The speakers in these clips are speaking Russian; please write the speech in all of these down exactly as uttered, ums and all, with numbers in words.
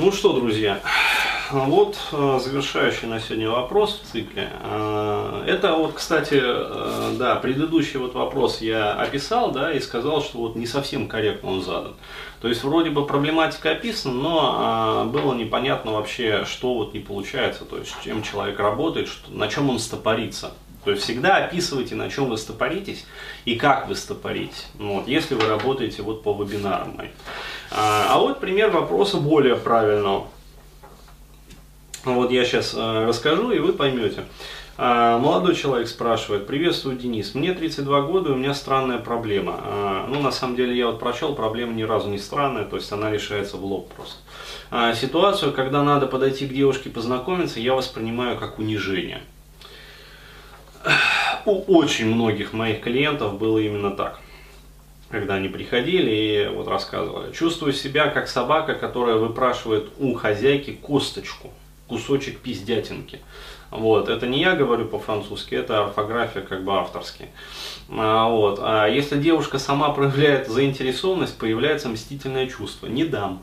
Ну что, друзья, вот завершающий на сегодня вопрос в цикле. Это вот, кстати, да, предыдущий вот вопрос я описал, да, и сказал, что вот не совсем корректно он задан. То есть вроде бы проблематика описана, но было непонятно вообще, что вот не получается, то есть чем человек работает, на чем он стопорится. То есть всегда описывайте, на чем вы стопоритесь и как вы стопорите, вот, если вы работаете вот по вебинарам. А, а вот пример вопроса более правильного. Вот я сейчас а, расскажу, и вы поймете. А, молодой человек спрашивает: приветствую, Денис, мне тридцать два года, у меня странная проблема. А, ну, на самом деле, я вот прочел, проблема ни разу не странная, то есть она решается в лоб просто. А, ситуацию, когда надо подойти к девушке, познакомиться, я воспринимаю как унижение. У очень многих моих клиентов было именно так, когда они приходили и вот рассказывали. Чувствую себя как собака, которая выпрашивает у хозяйки косточку, кусочек пиздятинки. Вот, это не я говорю по-французски, это орфография как бы авторские. А, вот. А если девушка сама проявляет заинтересованность, появляется мстительное чувство. Не дам.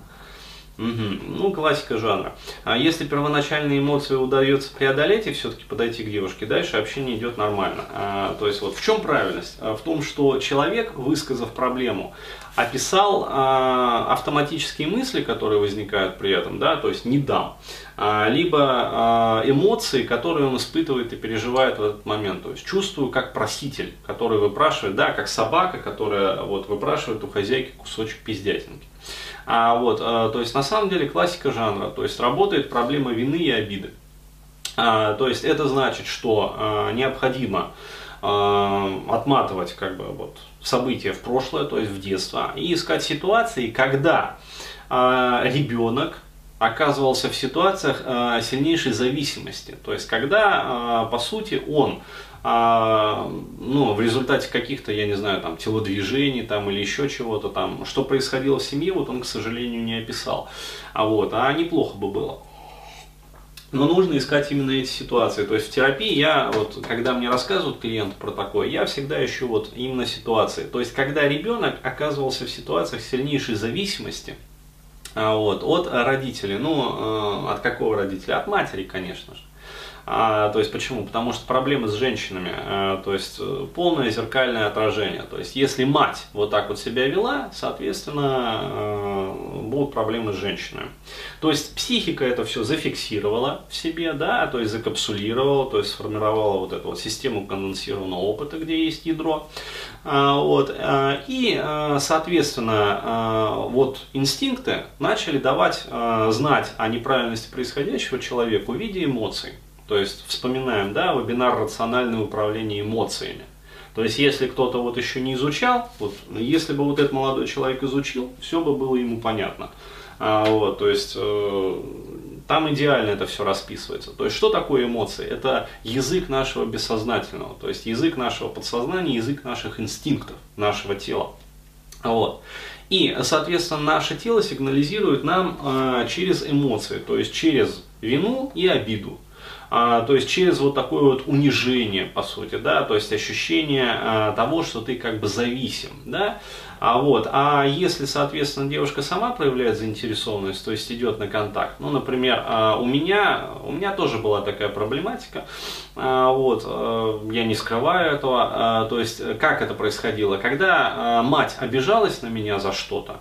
Угу. Ну, классика жанра. А если первоначальные эмоции удается преодолеть и все-таки подойти к девушке, дальше общение идет нормально. А, то есть вот в чем правильность? А, в том, что человек, высказав проблему, описал а, автоматические мысли, которые возникают при этом, да, то есть не дам, а, либо а, эмоции, которые он испытывает и переживает в этот момент. То есть чувствую как проситель, который выпрашивает, да, как собака, которая вот выпрашивает у хозяйки кусочек пиздятинки. А вот, то есть на самом деле классика жанра, то есть работает проблема вины и обиды. А, то есть это значит, что а, необходимо а, отматывать как бы вот события в прошлое, то есть в детство, и искать ситуации, когда а, ребенок оказывался в ситуациях а, сильнейшей зависимости, то есть когда а, по сути он А, ну, в результате каких-то, я не знаю, там, телодвижений там, или еще чего-то там, что происходило в семье, вот он, к сожалению, не описал. А вот, а неплохо бы было. Но нужно искать именно эти ситуации. То есть в терапии я, вот, когда мне рассказывают клиенты про такое, я всегда ищу вот именно ситуации. То есть когда ребенок оказывался в ситуациях сильнейшей зависимости, вот, от родителей, ну, от какого родителя? От матери, конечно же. А, то есть почему? Потому что проблемы с женщинами, а, то есть полное зеркальное отражение. То есть если мать вот так вот себя вела, соответственно, а, будут проблемы с женщинами. То есть психика это все зафиксировала в себе, да, то есть закапсулировала, то есть сформировала вот эту вот систему конденсированного опыта, где есть ядро. А, вот, а, и, а, соответственно, а, вот инстинкты начали давать а, знать о неправильности происходящего человеку в виде эмоций. То есть вспоминаем, да, вебинар «Рациональное управление эмоциями». То есть если кто-то вот еще не изучал, вот, если бы вот этот молодой человек изучил, все бы было ему понятно. А, вот, то есть э, там идеально это все расписывается. То есть что такое эмоции? Это язык нашего бессознательного, то есть язык нашего подсознания, язык наших инстинктов, нашего тела. Вот. И, соответственно, наше тело сигнализирует нам э, через эмоции, то есть через вину и обиду. А, то есть через вот такое вот унижение, по сути, да, то есть ощущение а, того, что ты как бы зависим, да, а вот, а если, соответственно, девушка сама проявляет заинтересованность, то есть идет на контакт, ну, например, а, у меня, у меня тоже была такая проблематика, а, вот, а, я не скрываю этого, а, то есть как это происходило, когда а, мать обижалась на меня за что-то,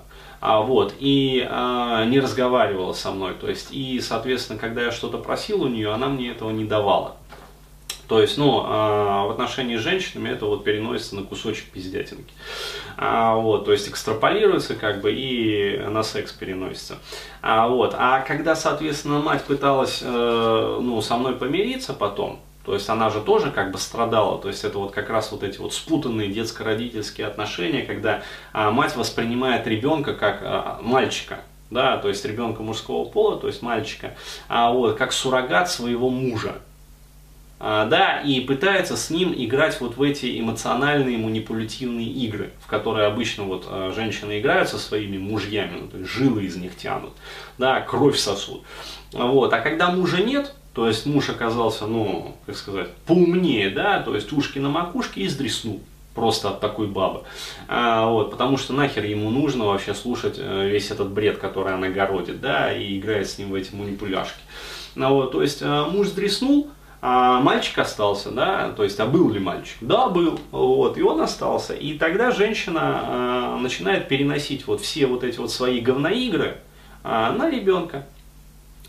А вот, и а, не разговаривала со мной, то есть, и, соответственно, когда я что-то просил у нее, она мне этого не давала. То есть, ну, а, в отношении с женщинами это вот переносится на кусочек пиздятинки. А, вот, то есть, экстраполируется как бы и на секс переносится. А, вот, а когда, соответственно, мать пыталась, э, ну, со мной помириться потом, то есть она же тоже как бы страдала, то есть это вот как раз вот эти вот спутанные детско-родительские отношения, когда а, мать воспринимает ребенка как а, мальчика, да, то есть ребенка мужского пола, то есть мальчика, а, вот, как суррогат своего мужа, а, да, и пытается с ним играть вот в эти эмоциональные манипулятивные игры, в которые обычно вот а, женщины играют со своими мужьями, ну, то есть жилы из них тянут, да, кровь сосут, вот, а когда мужа нет, то есть муж оказался, ну, как сказать, поумнее, да, то есть ушки на макушке и сдреснул. просто от такой бабы. А, вот, потому что нахер ему нужно вообще слушать весь этот бред, который она городит, да, и играет с ним в эти манипуляшки. Ну, вот, то есть муж дреснул, а мальчик остался, да, то есть, а был ли мальчик? Да, был, вот, и он остался. И тогда женщина а, начинает переносить вот все вот эти вот свои говноигры а, на ребенка.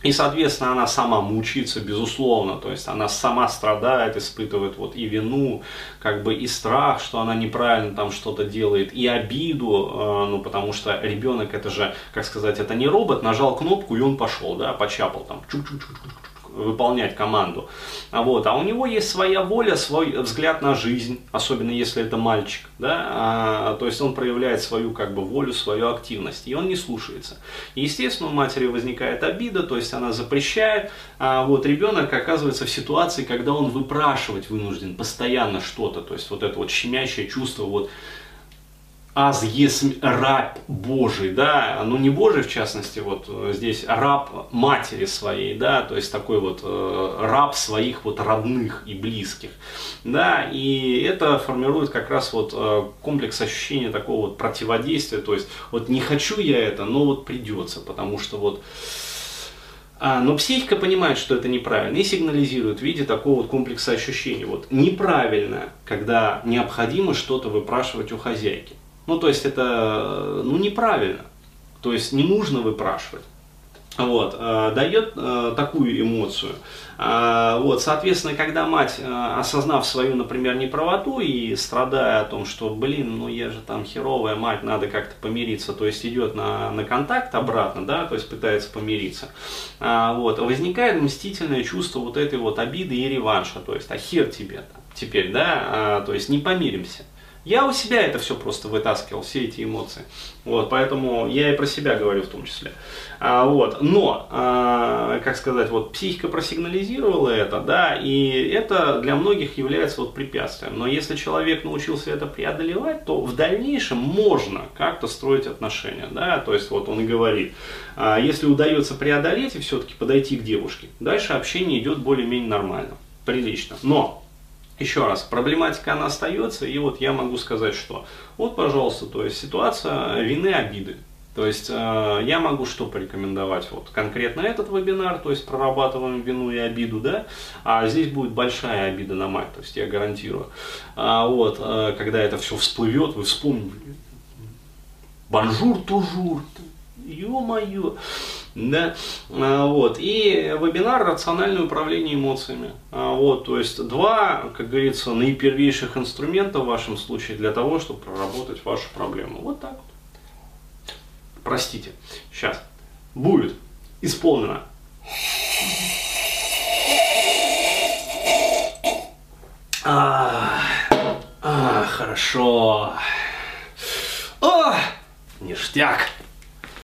И, соответственно, она сама мучится, безусловно, то есть она сама страдает, испытывает вот и вину, как бы и страх, что она неправильно там что-то делает, и обиду, э, ну, потому что ребенок, это же, как сказать, это не робот, нажал кнопку и он пошел, да, почапал там, чук-чук-чук-чук-чук, выполнять команду. Вот. А у него есть своя воля, свой взгляд на жизнь, особенно если это мальчик. Да? А, то есть он проявляет свою как бы волю, свою активность, и он не слушается. И, естественно, у матери возникает обида, то есть она запрещает. А вот ребенок оказывается в ситуации, когда он выпрашивать вынужден постоянно что-то. То есть вот это вот щемящее чувство вот «аз есмь раб Божий», да, ну не Божий в частности, вот здесь раб матери своей, да, то есть такой вот э, раб своих вот родных и близких, да, и это формирует как раз вот э, комплекс ощущения такого вот противодействия, то есть вот не хочу я это, но вот придется, потому что вот, а, но психика понимает, что это неправильно, и сигнализирует в виде такого вот комплекса ощущений, вот неправильно, когда необходимо что-то выпрашивать у хозяйки. Ну, то есть, это, ну, неправильно, то есть, не нужно выпрашивать, вот, э, дает э, такую эмоцию, э, вот, соответственно, когда мать, э, осознав свою, например, неправоту и страдая о том, что, блин, ну, я же там херовая мать, надо как-то помириться, то есть, идет на, на контакт обратно, да, то есть, пытается помириться, э, вот, возникает мстительное чувство вот этой вот обиды и реванша, то есть, а хер тебе там, теперь, да, э, то есть, не помиримся. Я у себя это все просто вытаскивал, все эти эмоции. Вот, поэтому я и про себя говорю в том числе. А, вот, но, а, как сказать, вот психика просигнализировала это, да, и это для многих является вот препятствием. Но если человек научился это преодолевать, то в дальнейшем можно как-то строить отношения, да, то есть вот он и говорит, а, если удается преодолеть и все-таки подойти к девушке, дальше общение идет более-менее нормально, прилично. Но еще раз, проблематика она остается, и вот я могу сказать, что вот, пожалуйста, то есть ситуация вины, обиды. То есть э, я могу что порекомендовать, вот конкретно этот вебинар, то есть прорабатываем вину и обиду, да, а здесь будет большая обида на мать, то есть я гарантирую. А вот, э, когда это все всплывет, вы вспомните, бонжур, тужур, ё-моё. Да, вот, и вебинар «Рациональное управление эмоциями». Вот, то есть два, как говорится, наипервейших инструмента в вашем случае для того, чтобы проработать вашу проблему. Вот так вот. Простите, сейчас будет исполнено. А, а, хорошо. О, ништяк.